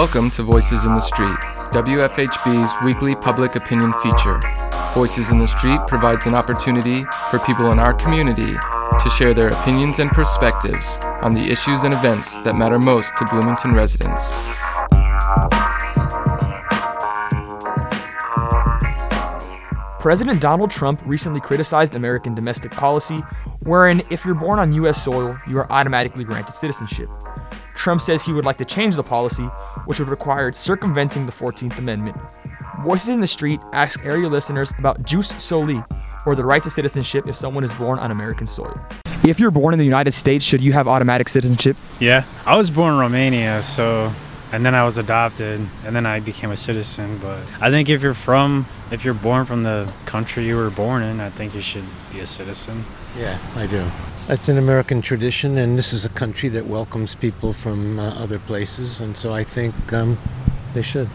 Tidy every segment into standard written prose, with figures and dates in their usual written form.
Welcome to Voices in the Street, WFHB's weekly public opinion feature. Voices in the Street provides an opportunity for people in our community to share their opinions and perspectives on the issues and events that matter most to Bloomington residents. President Donald Trump recently criticized American domestic policy, wherein if you're born on U.S. soil, you are automatically granted citizenship. Trump says he would like to change the policy, which would require circumventing the 14th Amendment. Voices in the Street asks area listeners about jus soli, or the right to citizenship if someone is born on American soil. If you're born in the United States, should you have automatic citizenship? Yeah, I was born in Romania, and then I was adopted, and then I became a citizen. But I think if you're born from the country you were born in, I think you should be a citizen. Yeah, I do. That's an American tradition, and this is a country that welcomes people from other places, and so I think they should.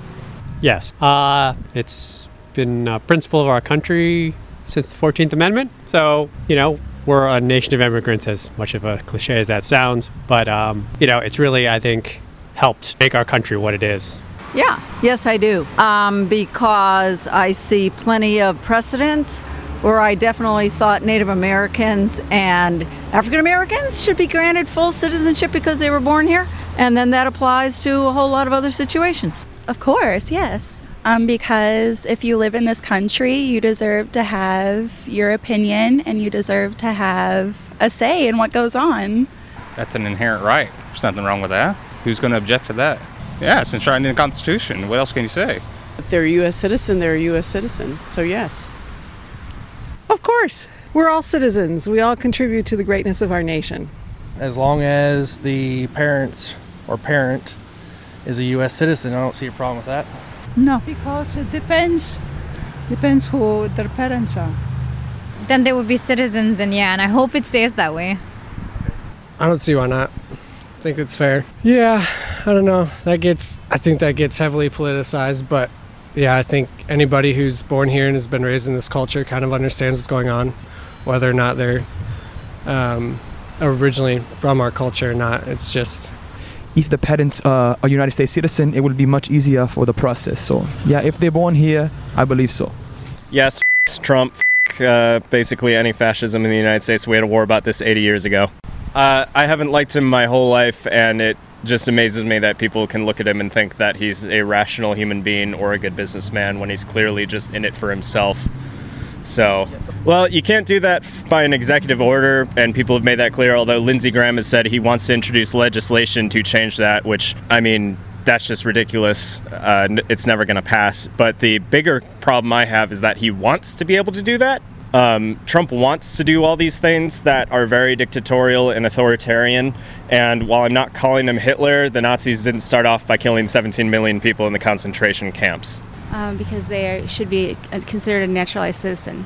Yes. It's been a principle of our country since the 14th Amendment, so, we're a nation of immigrants, as much of a cliche as that sounds, but, it's really, I think, helped make our country what it is. Yeah. Yes, I do, because I see plenty of precedents where I definitely thought Native Americans and African Americans should be granted full citizenship because they were born here. And then that applies to a whole lot of other situations. Of course, yes. Because if you live in this country, you deserve to have your opinion and you deserve to have a say in what goes on. That's an inherent right. There's nothing wrong with that. Who's going to object to that? Yeah, it's enshrined in the Constitution. What else can you say? If they're a U.S. citizen, they're a U.S. citizen. So yes. Of course. We're all citizens. We all contribute to the greatness of our nation. As long as the parent is a U.S. citizen, I don't see a problem with that. No, because it depends who their parents are. Then they would be citizens, and I hope it stays that way. I don't see why not. I think it's fair. Yeah, I don't know. I think that gets heavily politicized, but yeah, I think anybody who's born here and has been raised in this culture kind of understands what's going on, whether or not they're originally from our culture or not. It's just, if the parents are a United States citizen, it will be much easier for the process. So yeah, if they're born here, I believe so. Yes, Trump, basically any fascism in the United States. We had a war about this 80 years ago. I haven't liked him my whole life, and it just amazes me that people can look at him and think that he's a rational human being or a good businessman when he's clearly just in it for himself. So, well, you can't do that by an executive order, and people have made that clear, although Lindsey Graham has said he wants to introduce legislation to change that, which, that's just ridiculous. It's never going to pass. But the bigger problem I have is that he wants to be able to do that. Trump wants to do all these things that are very dictatorial and authoritarian, and while I'm not calling him Hitler, the Nazis didn't start off by killing 17 million people in the concentration camps. Because they should be considered a naturalized citizen.